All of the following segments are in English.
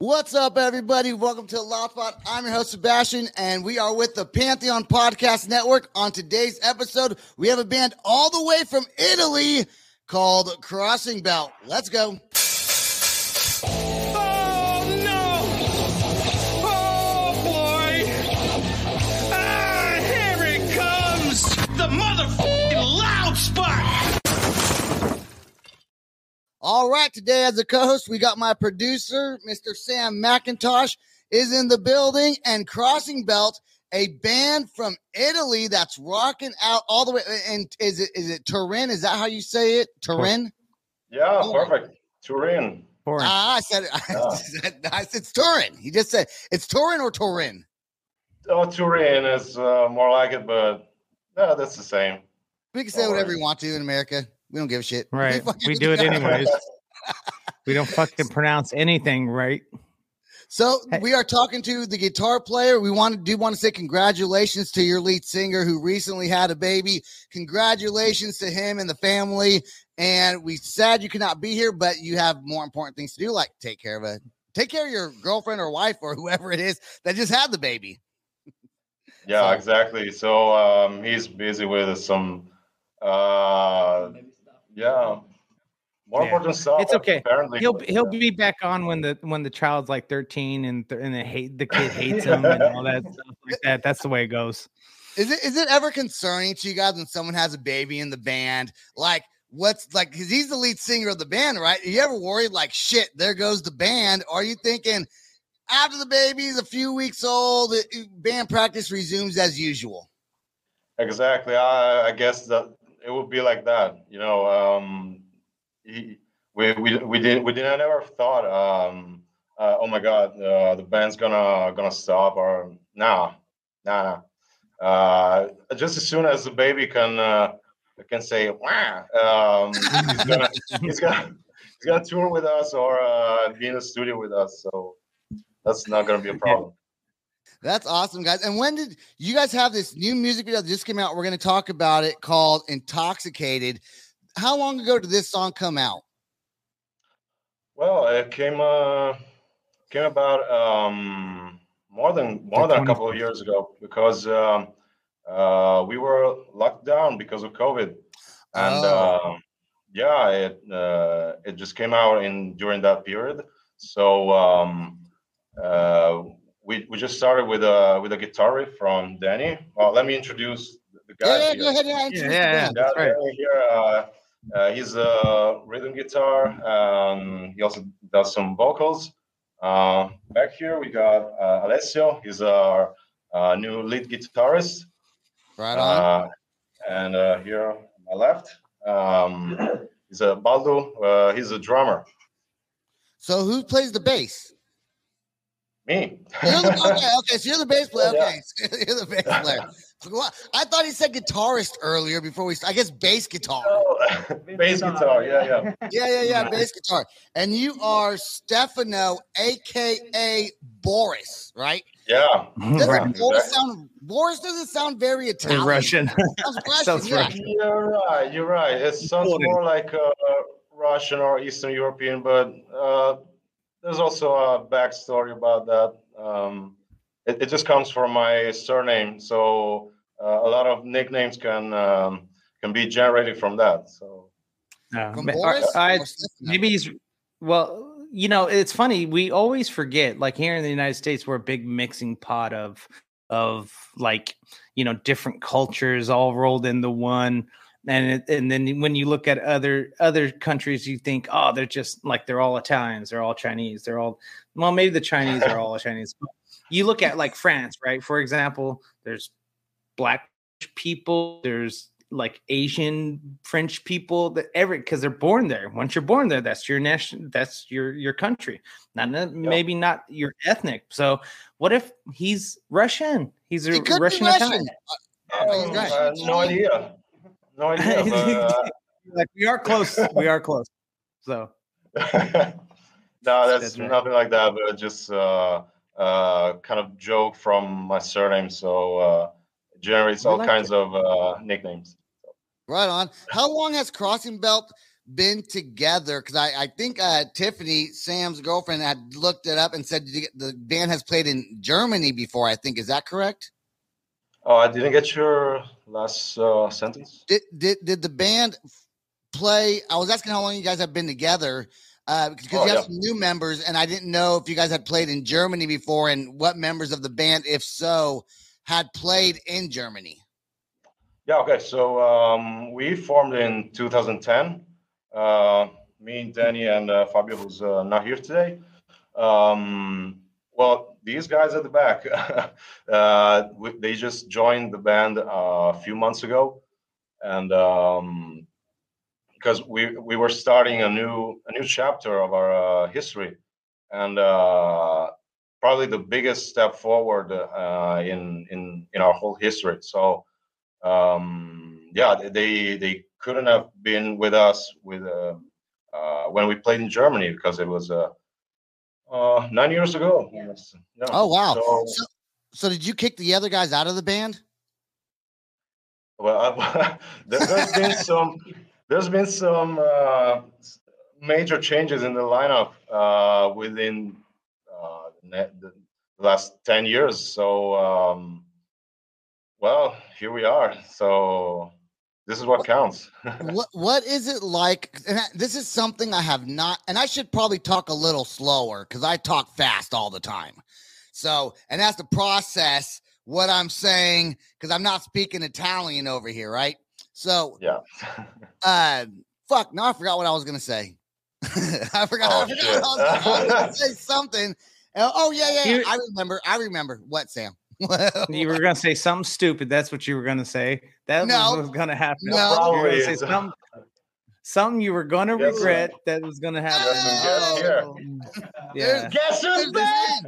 What's up, everybody? Welcome to LawSpot. I'm your host, Sebastian, and we are with the Pantheon Podcast Network. On today's episode, we have a band all the way from Italy called Crossing Belt. Let's go. Oh, no. Oh, boy. Ah, here it comes. The motherfucking loud spot. All right, today as a co-host, we got my producer, Mr. Sam McIntosh, is in the building, and Crossing Belt, a band from Italy that's rocking out all the way. And is it Turin? Is that how you say it? Turin? Yeah, oh, perfect. Turin. I said it. Yeah. I said it's Turin. He just said it's Turin or Turin. Oh, Turin is more like it, but no, that's the same. We can say whatever we want to in America. We don't give a shit. Right. We do it anyways. We don't fucking pronounce anything right. So we are talking to the guitar player. We want to say congratulations to your lead singer who recently had a baby. Congratulations to him and the family. And we're sad you cannot be here, but you have more important things to do, like take care of your girlfriend or wife or whoever it is that just had the baby. Yeah, exactly. So he's busy with some important stuff. It's okay. Apparently. He'll be back on when the child's like 13 and the kid hates him and all that stuff like that. That's the way it goes. Is it ever concerning to you guys when someone has a baby in the band? Like, what's like? Because he's the lead singer of the band, right? Are you ever worried like, shit, there goes the band? Or are you thinking after the baby's a few weeks old, band practice resumes as usual? Exactly. I guess that. It would be like that, you know. We didn't ever thought, oh my God, the band's gonna stop or nah. Just as soon as the baby can say, wow, he's gonna tour with us or be in the studio with us, so that's not gonna be a problem. That's awesome, guys. And when did you guys have this new music video that just came out? We're going to talk about it, called Intoxicated. How long ago did this song come out? Well, it came about more than a couple of years ago because we were locked down because of COVID. And it just came out during that period. So we just started with a guitar riff from Danny. Well, let me introduce the guy. Yeah, that's right. Here, he's a rhythm guitar. He also does some vocals. Back here we got Alessio. He's our new lead guitarist. Right on. And here on my left, he's Baldo. He's a drummer. So who plays the bass? Me. So you're the bass player. Okay, yeah. You're the bass player. I thought he said guitarist earlier before we started. I guess bass guitar. Bass guitar. Yeah, bass guitar. And you are Stefano, a.k.a. Boris, right? Yeah. Boris doesn't sound very Italian. Russian. Russian. You're right. It sounds more like Russian or Eastern European, but... there's also a backstory about that. It just comes from my surname, so a lot of nicknames can be generated from that. So, maybe he's well. You know, it's funny. We always forget, like here in the United States, we're a big mixing pot of like, you know, different cultures all rolled into one. And then when you look at other countries, you think, oh, they're just like they're all Italians, they're all Chinese, they're all well, maybe the Chinese are all Chinese. But you look at like France, right? For example, there's black people, there's like Asian French people because they're born there. Once you're born there, that's your nation, that's your country. Maybe not your ethnic. So what if he's Russian? He's a Russian Italian. No idea. No idea. But, Like, we are close. We are close. So. No, that's nothing like that, but just kind of joke from my surname, so it generates all kinds of nicknames. Right on. How long has Crossing Belt been together? Because I think Tiffany, Sam's girlfriend, had looked it up and said the band has played in Germany before, I think. Is that correct? Oh, I didn't get your last sentence. Did the band play? I was asking how long you guys have been together. Because you have some new members, and I didn't know if you guys had played in Germany before and what members of the band, if so, had played in Germany. Yeah, okay. So we formed in 2010. Me and Danny and Fabio, who's not here today. Well, these guys at the back, they just joined the band a few months ago. And... because we were starting a new chapter of our history, and probably the biggest step forward in our whole history. So they couldn't have been with us when we played in Germany, because it was 9 years ago. Yes. Yeah. Oh wow! So did you kick the other guys out of the band? Well, there's been some. There's been some major changes in the lineup within the last 10 years. So, here we are. So this is what counts. What is it like? And this is something I have not, and I should probably talk a little slower because I talk fast all the time. So, and that's the process, what I'm saying, because I'm not speaking Italian over here, right? So, yeah, fuck. No, I forgot what I was going to say. I was going to say something. Yeah. I remember. What, Sam? You were going to say something stupid. That's what you were going to say. That was going to happen. No. Something you were going to regret that was going to happen. Oh. Yeah. Guess who's back?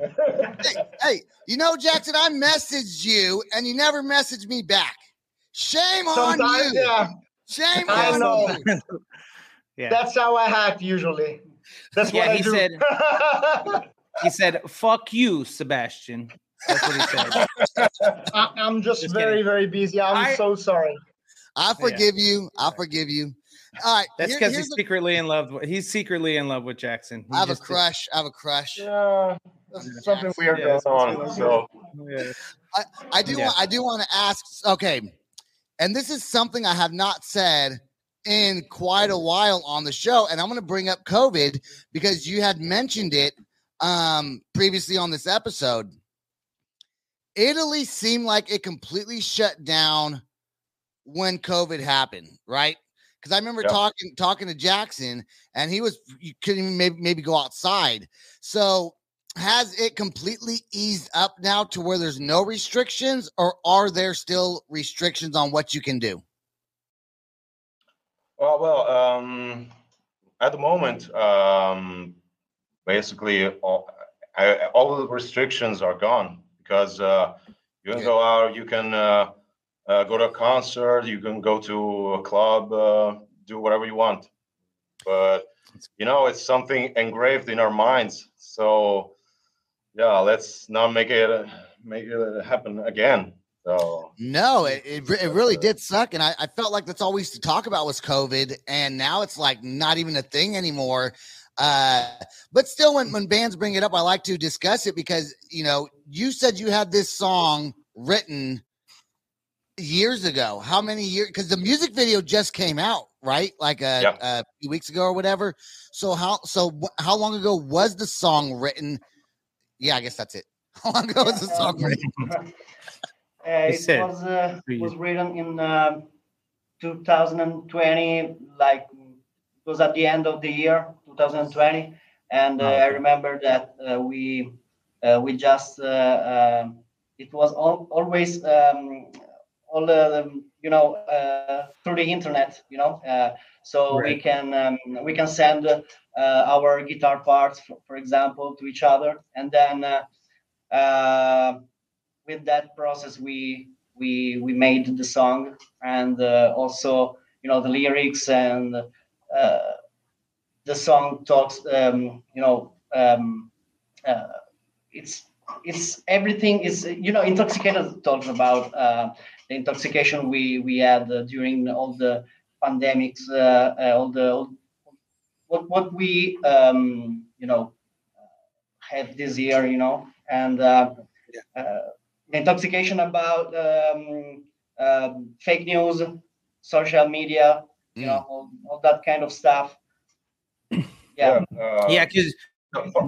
Hey, Jackson, I messaged you, and you never messaged me back. Shame Sometimes, on you. Yeah. Shame I on know. You. Yeah. That's how I act usually. That's what I do. He said, fuck you, Sebastian. That's what he said. I'm just very, kidding. Very busy. I'm so sorry. I forgive you. I forgive you. All right. That's because he's secretly in love with Jackson. I have a crush. Yeah. Something weird goes on. So. Yeah. I do want to ask. Okay. And this is something I have not said in quite a while on the show. And I'm going to bring up COVID because you had mentioned it previously on this episode. Italy seemed like it completely shut down when COVID happened, right? Because I remember talking to Jackson, and you couldn't even maybe go outside. So has it completely eased up now to where there's no restrictions, or are there still restrictions on what you can do? At the moment, basically all of the restrictions are gone, because you can go out, you can go to a concert, you can go to a club, do whatever you want. But, it's something engraved in our minds. So... yeah, let's not make it happen again. So no, it really did suck, and I felt like that's all we used to talk about was COVID, and now it's like not even a thing anymore. But still, when bands bring it up, I like to discuss it because you said you had this song written years ago. How many years? Because the music video just came out, right? Like a few weeks ago or whatever. So how long ago was the song written? Yeah, I guess that's it. How long ago was the song written? It was written in 2020, like it was at the end of the year 2020, and I remember that we just it was always all through the internet, so right. we can send. Our guitar parts, for example, to each other, and then with that process, we made the song, and also the lyrics, and the song talks, it's everything is, Intoxicated talks about the intoxication we had during all the pandemics, what we had this year, and the intoxication about fake news, social media, all that kind of stuff. Because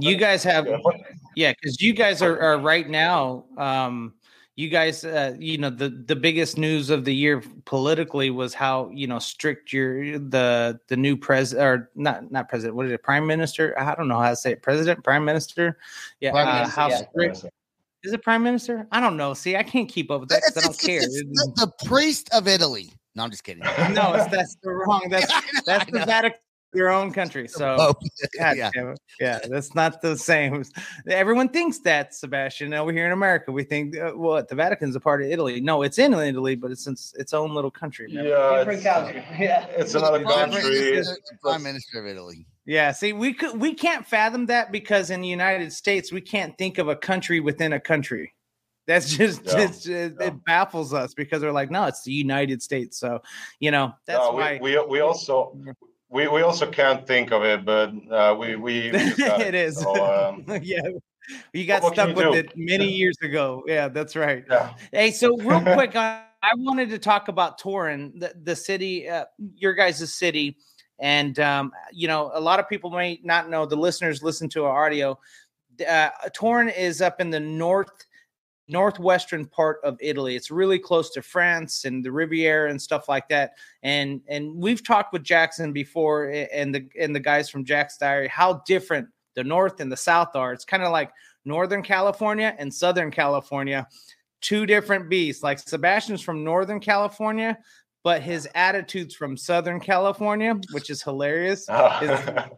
you guys have, because you guys are right now. You guys, the biggest news of the year politically was how strict the new president, or not president, what is it, prime minister? I don't know how to say it. President, prime minister, how strict. Is it prime minister? I don't know. See, I can't keep up with that. I don't care. It's the priest of Italy. No, I'm just kidding. No, that's the wrong. That's the Vatican, your own country. So that's not the same. Everyone thinks that, Sebastian. Over here in America, we think the Vatican's a part of Italy. No, it's in Italy, but it's in its own little country. Different country. It's another country. It's prime minister of Italy. Yeah, see, we can't fathom that, because in the United States, we can't think of a country within a country. That's just it baffles us, because they're like, no, it's the United States. So, that's why we also can't think of it, but we just got it is. So, you got stuck with it many years ago. Yeah, that's right. Yeah. Hey, so real quick, I wanted to talk about Turin, the city, your guys' city. And, a lot of people may not know, the listeners listen to our audio. Turin is up in the northwestern part of Italy. It's really close to France and the Riviera and stuff like that. And we've talked with Jackson before, and the guys from Jack's Diary, how different the North and the South are. It's kind of like Northern California and Southern California, two different beasts. Like Sebastian's from Northern California, but his attitude's from Southern California, which is hilarious. But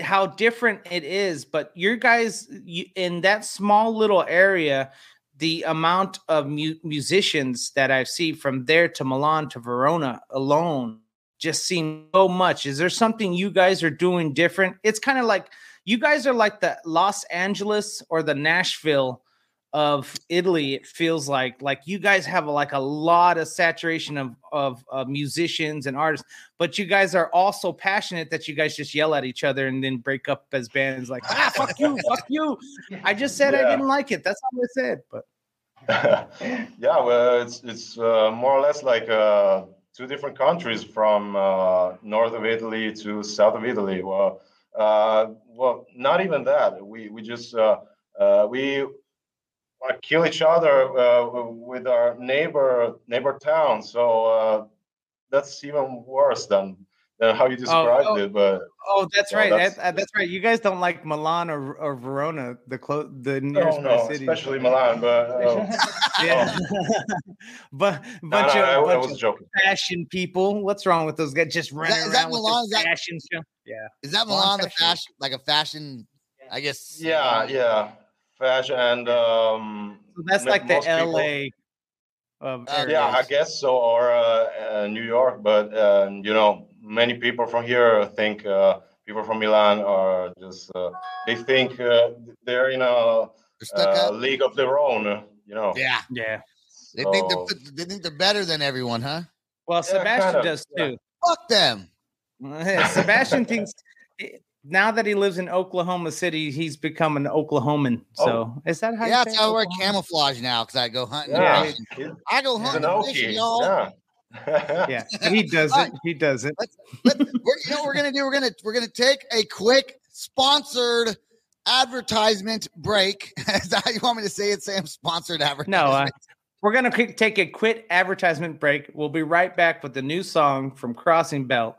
how different it is. But your guys, in that small little area, the amount of musicians that I've seen from there to Milan to Verona alone just seem so much. Is there something you guys are doing different? It's kind of like you guys are like the Los Angeles or the Nashville of Italy. It feels like you guys have a lot of saturation of musicians and artists, but you guys are also passionate that you guys just yell at each other and then break up as bands. Like, fuck you, fuck you. I just said I didn't like it. That's all I said. But well, it's more or less like two different countries, from north of Italy to south of Italy. Well, not even that. We just we kill each other with our neighbor town, so that's even worse than how you described it. But that's right. That's right. You guys don't like Milan or Verona, the nearest city, especially Milan. But I was joking. Fashion people. What's wrong with those guys? Just running around with the fashion show. Yeah, is that Milan the fashion? Like a fashion, I guess. Yeah. Fashion, and so that's like the LA of I guess so, or New York, but many people from here think people from Milan are just they think they're in a league of their own, so they think they're better than everyone, huh? Well, Sebastian does too. Fuck them. Sebastian thinks now that he lives in Oklahoma City, he's become an Oklahoman. So is that how? Yeah, that's how I wear camouflage now, because I go hunting. Yeah. I go hunting. Fishing, y'all. Yeah. He does it. He does it. You know what we're gonna do? We're gonna take a quick sponsored advertisement break. Is that how you want me to say it, Sam? Sponsored advertisement. No. We're gonna take a quick advertisement break. We'll be right back with the new song from Crossing Belt.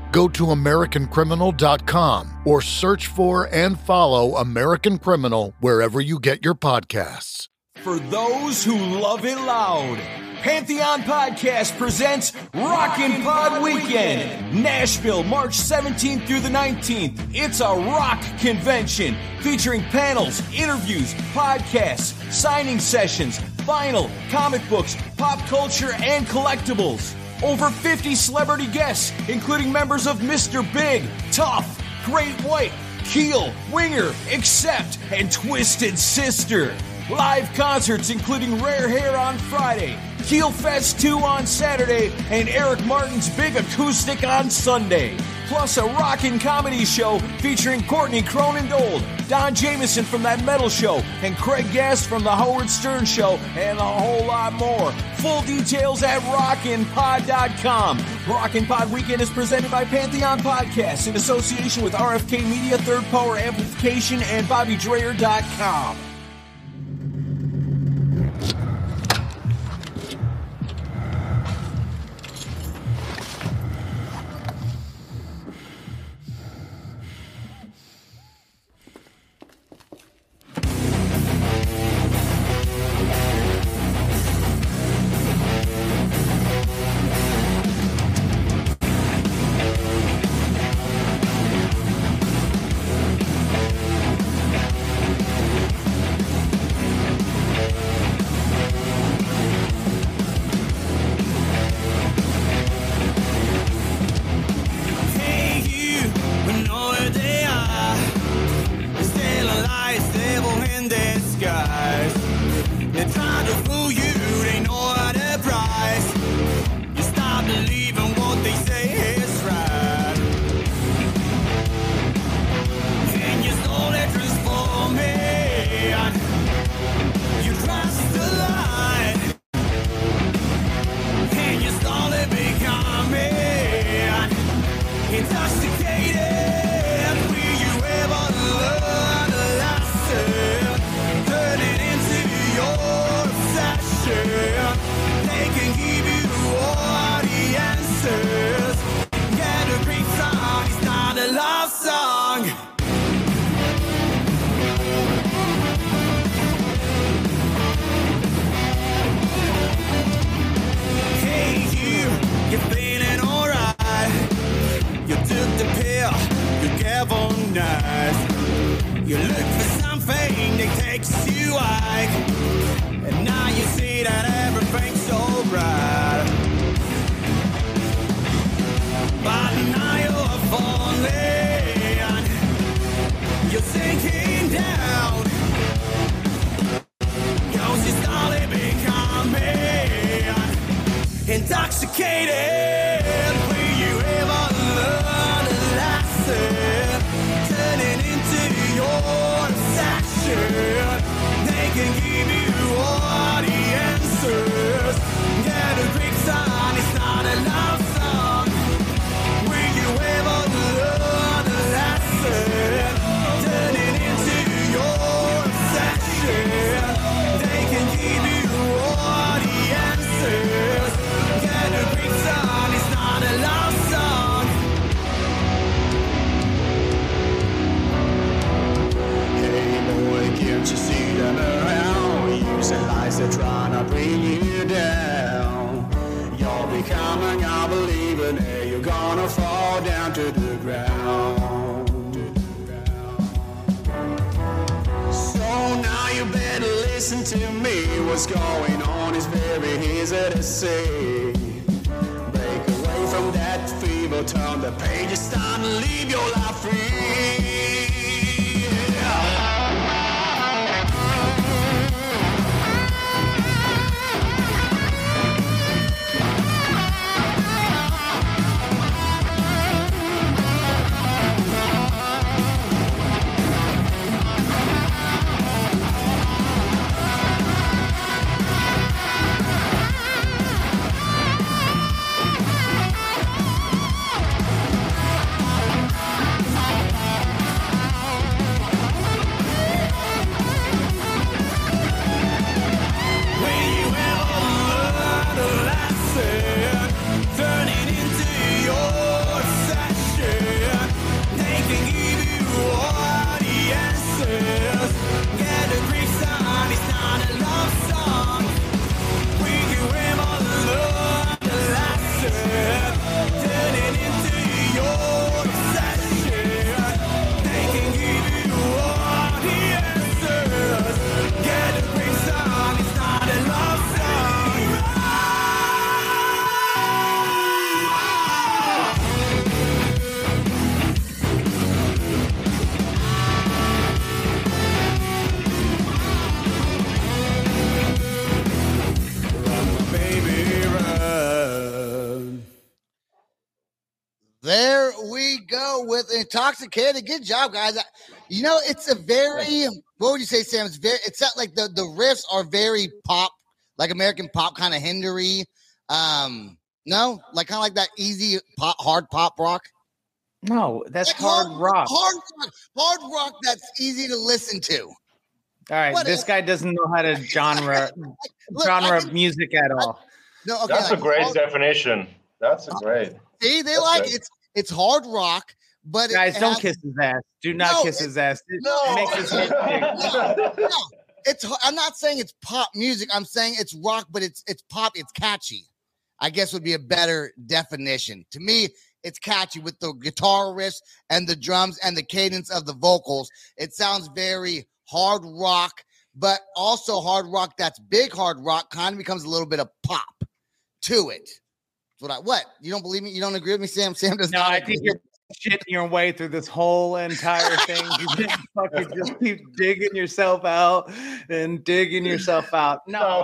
Go to AmericanCriminal.com or search for and follow American Criminal wherever you get your podcasts. For those who love it loud, Pantheon Podcast presents Rockin' Pod Weekend. Nashville, March 17th through the 19th. It's a rock convention featuring panels, interviews, podcasts, signing sessions, vinyl, comic books, pop culture, and collectibles. Over 50 celebrity guests, including members of Mr. Big, Tough, Great White, Keel, Winger, Accept, and Twisted Sister. Live concerts including Rare Hair on Friday, Keel Fest 2 on Saturday, and Eric Martin's Big Acoustic on Sunday. Plus a rockin' comedy show featuring Courtney Cronin-Dold, Don Jameson from That Metal Show, and Craig Gass from The Howard Stern Show, and a whole lot more. Full details at rockinpod.com. Rockin' Pod Weekend is presented by Pantheon Podcasts in association with RFK Media, Third Power Amplification, and BobbyDreyer.com. Intoxicated, will you ever learn a lesson? Turning into your obsession, they can give you all the answers. Get a great sign, it's not a love song. Will you ever learn a lesson? Turning into your obsession, they can give you all the answers. It's not a love song. Hey boy, can't you see them around? Using lies, they're trying to bring you down. You're becoming a believer, now you're gonna fall down to the ground. So now you better listen to me. What's going on is very easy to see. From that feeble turn, the page is time to leave your life free. Intoxicated. Good job, guys. You know, it's a very, what would you say, Sam? It's very, it's not like the riffs are very pop, like American pop, kind of hindery. No, like kind of like that easy pop, hard pop rock. No, that's like hard rock. Hard rock that's easy to listen to. All right, this guy doesn't know how to genre music at all. No, okay, that's a great definition. That's a great. See, they like it. It's hard rock, but guys, don't kiss his ass. Do not kiss his ass. No, I'm not saying it's pop music. I'm saying it's rock, but it's pop. It's catchy, I guess would be a better definition. To me, it's catchy with the guitar riffs and the drums and the cadence of the vocals. It sounds very hard rock, but also hard rock that's big hard rock kind of becomes a little bit of pop to it. What? You don't believe me? You don't agree with me, Sam? Sam doesn't. No, I think you're shitting your way through this whole entire thing. You fucking just keep digging yourself out. No,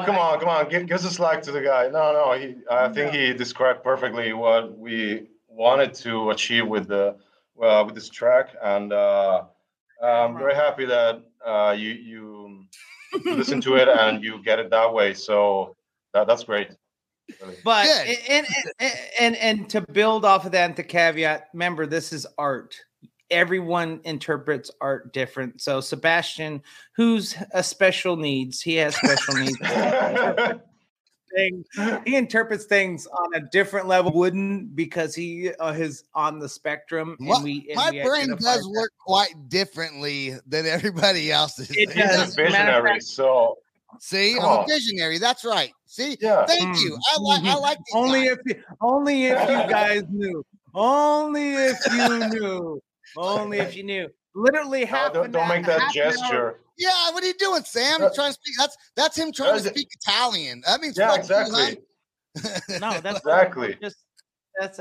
come on. Give the slack to the guy. No. I think he described perfectly what we wanted to achieve with this track, and I'm very happy that you listen to it and you get it that way. So that's great. But and to build off of that and to caveat, remember, this is art. Everyone interprets art different. So Sebastian, who's a special needs, he has special needs. He interprets things on a different level, wouldn't, because he is on the spectrum. And my brain does work quite differently than everybody else's. It does. Visionary, so. See, I'm a visionary. That's right. See, thank you. I like. Only if you knew. Only if you knew. Literally, don't make that gesture. Yeah, what are you doing, Sam? He's trying to speak. That's him trying to speak Italian. That means exactly. No, that's exactly. That's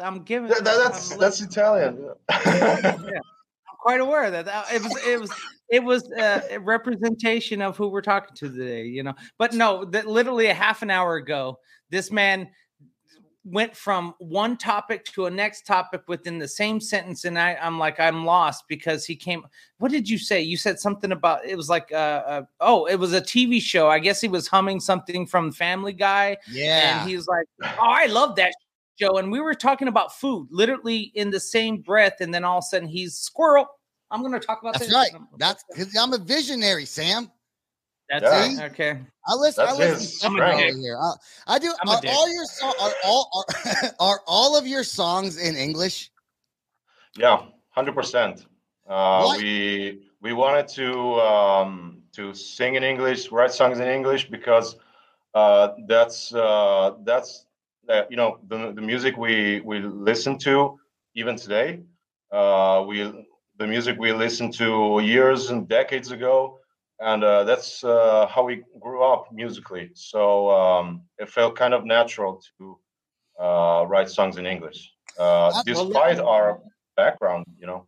Italian. Yeah. Quite aware of that. It was a representation of who we're talking to today, you know. But no, that literally a half an hour ago, this man went from one topic to a next topic within the same sentence, and I'm like, I'm lost because he came. What did you say? You said something about it was like, it was a TV show. I guess he was humming something from Family Guy. Yeah, and he was like, oh, I love that show, and we were talking about food, literally in the same breath, and then all of a sudden he's squirrel. I'm going to talk about that. That's right. I'm a visionary, Sam. That's it. Okay. I listen to here. I do. Are all of your songs in English? Yeah, 100%. We wanted to sing in English, write songs in English, because that's the music we listen to even today. The music we listened to years and decades ago, and that's how we grew up musically. So it felt kind of natural to write songs in English, despite our background, you know.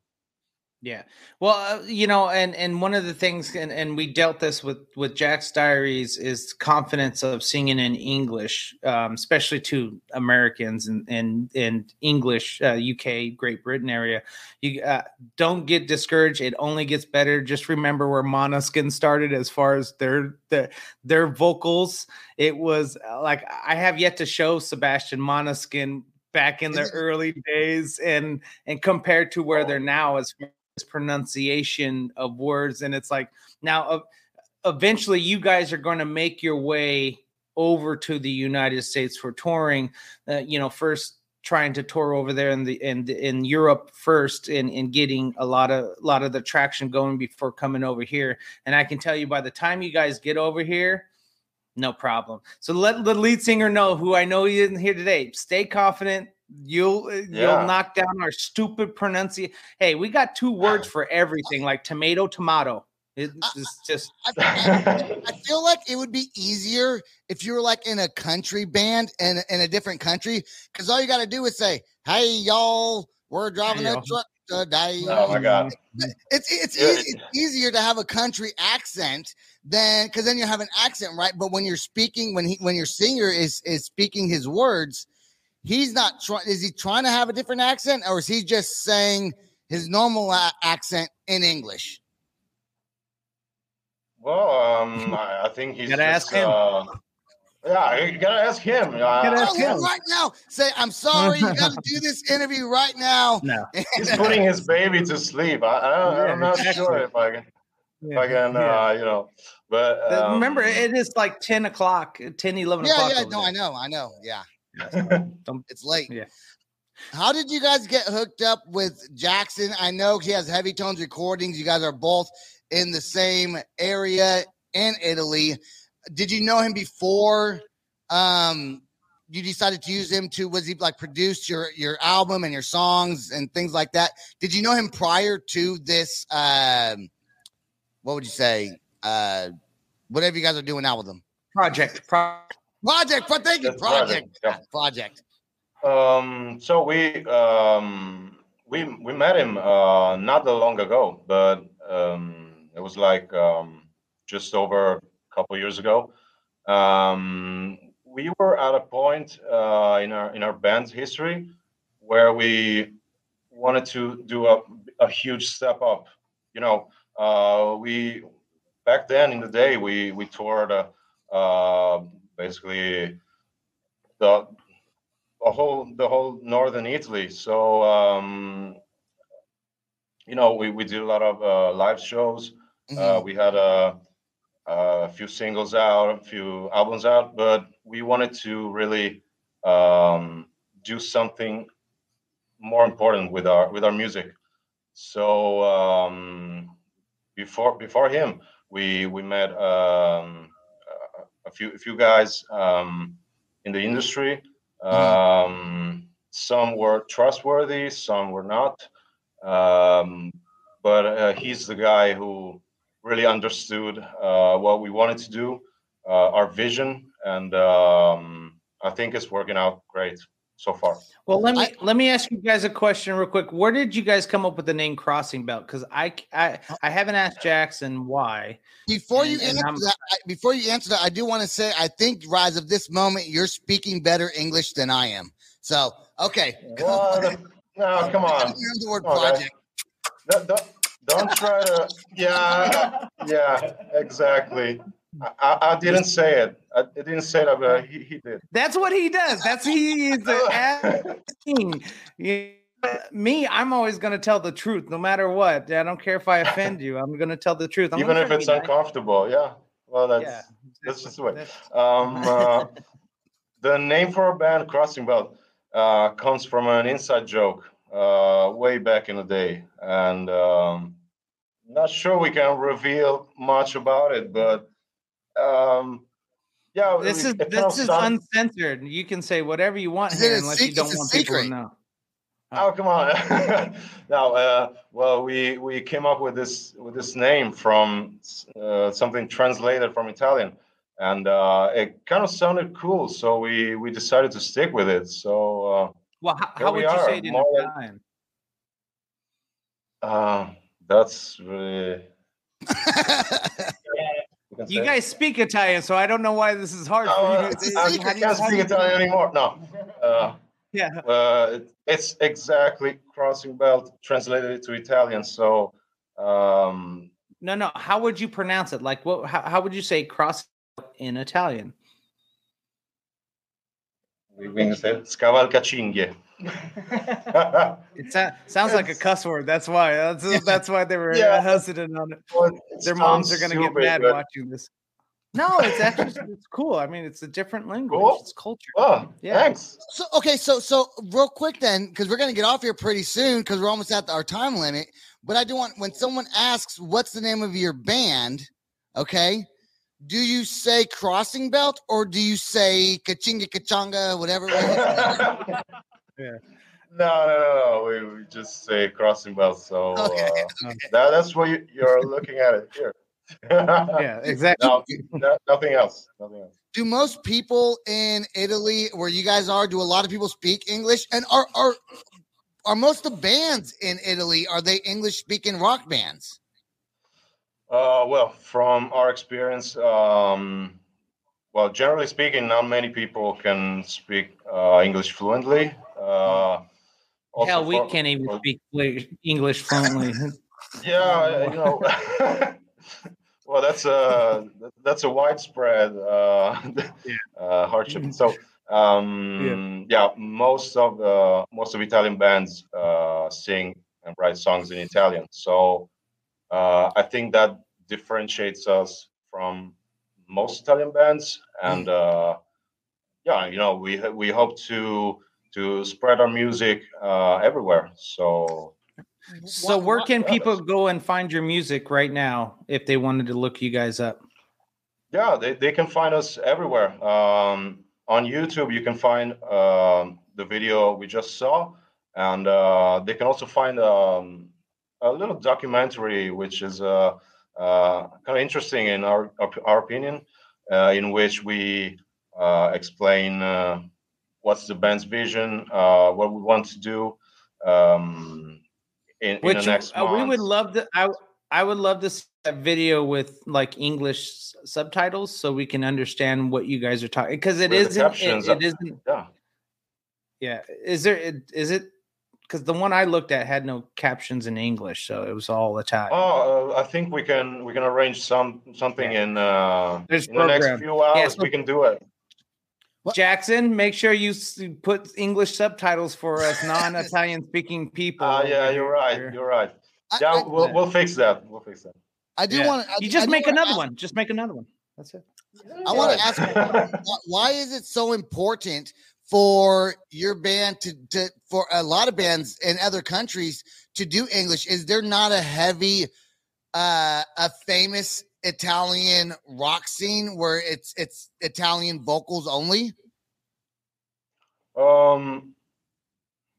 Yeah, well, you know, and one of the things, and we dealt this with Jack's Diaries, is confidence of singing in English, especially to Americans and English, UK, Great Britain area. You don't get discouraged; it only gets better. Just remember where Måneskin started as far as their vocals. It was like, I have yet to show Sebastian Måneskin back in the early days, and compared to where they're now as far pronunciation of words, and it's like, now eventually you guys are going to make your way over to the United States for touring, first trying to tour over there in Europe first, and getting a lot of the traction going before coming over here. And I can tell you, by the time you guys get over here, no problem. So let the lead singer know, who I know he isn't here today, stay confident. You'll knock down our stupid pronunciation. Hey, we got two words for everything, like tomato. It's just. I feel like it would be easier if you were like in a country band and in a different country, because all you got to do is say, "Hey y'all, we're driving a truck today." Oh my god! It's easier to have a country accent than, because then you have an accent, right? But when you're speaking, when your singer is speaking his words. He's not trying. Is he trying to have a different accent, or is he just saying his normal accent in English? Well, I think he's gotta just, ask him. Yeah, you gotta ask him. Right now, say I'm sorry. You gotta do this interview right now. No, he's putting his baby to sleep. I'm not sure if I can. Yeah. But remember, it is like 10 o'clock, 10, 11 o'clock. Yeah, no, there. I know. Yeah. It's late. Yeah. How did you guys get hooked up with Jackson? I know he has Heavy Tones Recordings. You guys are both in the same area in Italy. Did you know him before you decided to use him to, was he like produced your album and your songs and things like that? Did you know him prior to this, what would you say? Whatever you guys are doing now with them. Project. So we met him not that long ago, but it was like just over a couple years ago. We were at a point in our band's history where we wanted to do a huge step up, you know. We back then in the day we toured basically the whole northern Italy. So we did a lot of live shows. Mm-hmm. We had a few singles out, a few albums out, but we wanted to really do something more important with our music. So. Before him, we met a few guys in the industry. Mm-hmm. Some were trustworthy, some were not. But he's the guy who really understood what we wanted to do, our vision, and I think it's working out great so far. Well, let me ask you guys a question real quick. Where did you guys come up with the name Crossing Belt? Because I haven't asked Jackson why. Before you answer that, I do want to say I think, Rise, of this moment, you're speaking better English than I am. So, okay. Come on. The word project. Don't try to. Yeah, exactly. I didn't say it. I didn't say that, but he did. That's what he does. He is the king. Yeah. Me, I'm always going to tell the truth, no matter what. I don't care if I offend you. I'm going to tell the truth. Even if it's uncomfortable. Nice. Yeah. Well, that's just the way. The name for our band, Crossing Belt, comes from an inside joke way back in the day. And not sure we can reveal much about it, but... This is uncensored. You can say whatever you want here, unless you don't want people to know. Oh, come on! No, we came up with this name from something translated from Italian, and it kind of sounded cool, so we decided to stick with it. So, how would you say it in Italian? That's really. You guys speak Italian, so I don't know why this is hard for you. I can't speak Italian anymore. No. It's exactly Crossing Belt translated to Italian. So. No. How would you pronounce it? Like, what? How would you say Crossing Belt in Italian? We can say scavalcacinghie. Sounds like a cuss word. That's why they were hesitant on it. Well, their moms are going to get mad watching this. No, it's actually it's cool. I mean, it's a different language. Cool. It's culture. Oh, yeah. Thanks. So okay, so real quick then, because we're going to get off here pretty soon because we're almost at our time limit. But I do want, when someone asks, "What's the name of your band?" Okay, do you say Crossing Belt or do you say Kachinga Kachanga, whatever? Yeah. No. We just say Crossing Belt. So okay. That's what you're looking at it here. Yeah, exactly. No, nothing else. Do most people in Italy, where you guys are, do a lot of people speak English? And are most of the bands in Italy, are they English-speaking rock bands? Well, from our experience, generally speaking, not many people can speak English fluently. Hell, we can't even speak English fluently. Yeah, you know. Well, that's a widespread hardship. So most of Italian bands sing and write songs in Italian. So I think that differentiates us from most Italian bands, and we hope to spread our music everywhere. So where can people go and find your music right now if they wanted to look you guys up? Yeah, they can find us everywhere. On YouTube, you can find the video we just saw, and they can also find a little documentary, which is kind of interesting in our opinion, in which we explain what's the band's vision, what we want to do. In the next month. I would love to see a video with like English subtitles so we can understand what you guys are talking, because it isn't. Yeah. Yeah. Because the one I looked at had no captions in English, so it was all Italian. Oh, I think we can arrange something in the next few hours. Yeah, so we can do it. Jackson, make sure you put English subtitles for us non-Italian speaking people. You're right. Yeah, we'll fix that. We'll fix that. I do want to. Just make another one. That's it. I want to ask, why is it so important for your band to for a lot of bands in other countries to do English? Is there not a heavy, a famous Italian rock scene where it's Italian vocals only?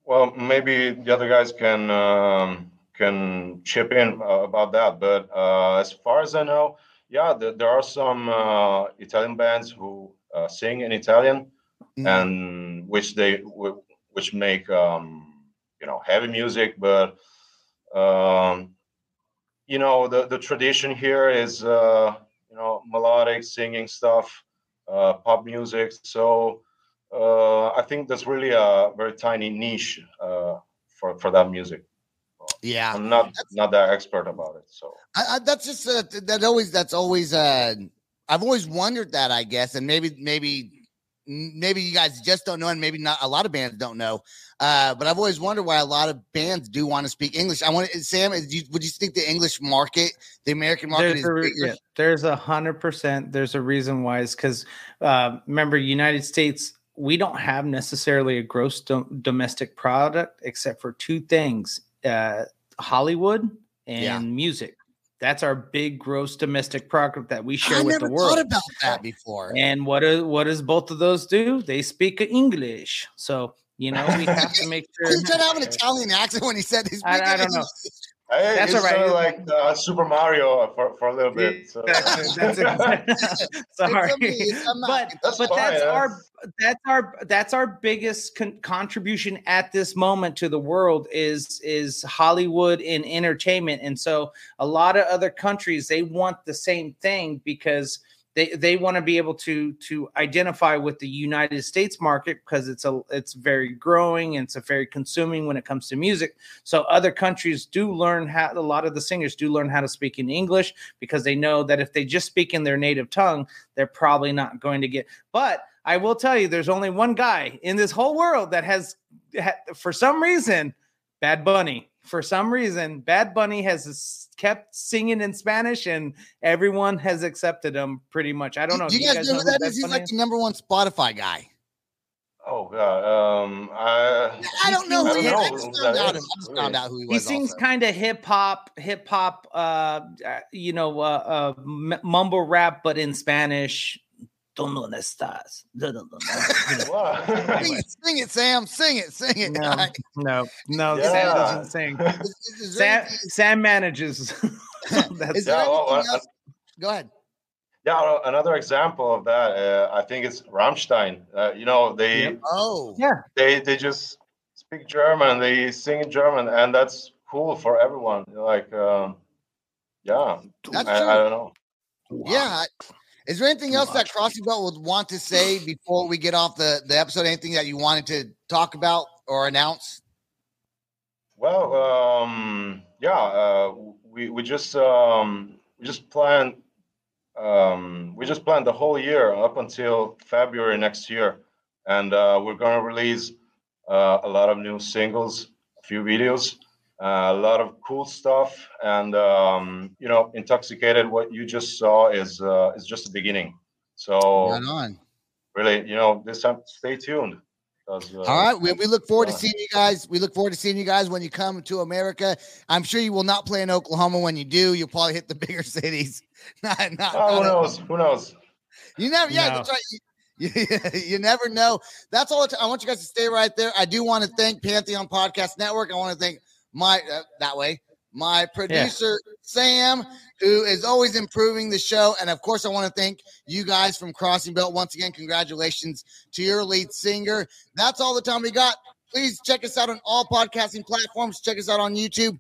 Well, maybe the other guys can chip in about that, but as far as I know, there are some Italian bands who sing in Italian, and which make heavy music, but the tradition here is, melodic singing stuff, pop music. So I think that's really a very tiny niche for that music. Yeah, I'm not that expert about it. So I've always wondered that, I guess, and maybe you guys just don't know, and maybe not a lot of bands don't know. But I've always wondered why a lot of bands do want to speak English. Sam, would you think the English market, the American market, there's 100%. There's a reason why. It's because remember, United States, we don't have necessarily a gross domestic product except for two things: Hollywood and music. That's our big gross domestic product that we share with the world. I never thought about that before. And what does both of those do? They speak English. So, we have to make sure. He tried to have an Italian accent when he said this. I don't know. That's all right. Sort of like Super Mario for a little bit. So. Sorry, but that's our biggest contribution at this moment to the world is Hollywood and entertainment, and so a lot of other countries, they want the same thing because they want to be able to identify with the United States market because it's very growing and it's a very consuming when it comes to music. So other countries a lot of the singers do learn how to speak in English because they know that if they just speak in their native tongue, they're probably not going to get. But I will tell you, there's only one guy in this whole world that has, for some reason, Bad Bunny. For some reason, Bad Bunny has kept singing in Spanish, and everyone has accepted him pretty much. I don't know. Do you guys know who that is? He's like the number one Spotify guy. Oh, God. I don't know who he is. I just found out who he was. He sings kind of hip-hop, mumble rap, but in Spanish. Don't estás. Sing it, Sam. Sing it. No, Sam doesn't sing. Sam manages. Go ahead. Yeah, another example of that, I think it's Rammstein. They just speak German. They sing in German, and that's cool for everyone. Like, I don't know. Wow. Yeah. Is there anything else that Crossing Belt would want to say before we get off the episode? Anything that you wanted to talk about or announce? Well, we just planned the whole year up until February next year, and we're gonna release a lot of new singles, a few videos, a lot of cool stuff, and Intoxicated. What you just saw is just the beginning. So right on. Really, this time, stay tuned. All right, we look forward to seeing you guys. We look forward to seeing you guys when you come to America. I'm sure you will not play in Oklahoma. When you do, you'll probably hit the bigger cities. Who knows? You never. Yeah, no. That's right. You never know. That's all. I want you guys to stay right there. I do want to thank Pantheon Podcast Network. I want to thank my producer, Sam, who is always improving the show. And, of course, I want to thank you guys from Crossing Belt. Once again, congratulations to your lead singer. That's all the time we got. Please check us out on all podcasting platforms. Check us out on YouTube.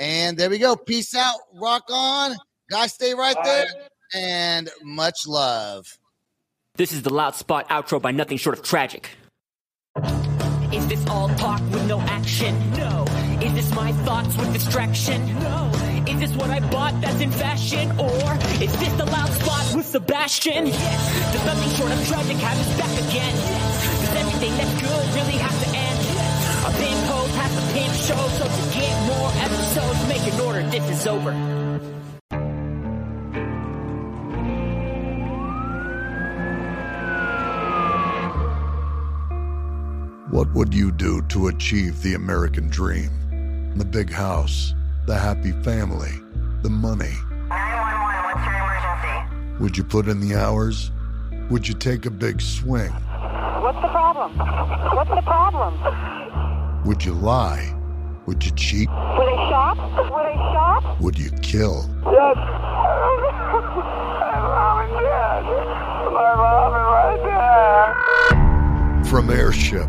And there we go. Peace out. Rock on. Guys, stay right there. And much love. This is the Loud Spot outro by Nothing Short of Tragic. Is this all talk with no action? No. Is this my thoughts with distraction? No. Is this what I bought that's in fashion? Or is this the Loud Spot with Sebastian? Yes. Does Nothing Short of Tragic have his back again? Yes. Does everything that's good really have to end? Yes. A pimp host has a pimp show, so to get more episodes, make an order, this is over. What would you do to achieve the American dream? The big house, the happy family, the money. 911, what's your emergency? Would you put in the hours? Would you take a big swing? What's the problem? What's the problem? Would you lie? Would you cheat? Would I shop? Would I shop? Would you kill? Yes. My mom and dad. My mom is right there. From Airship,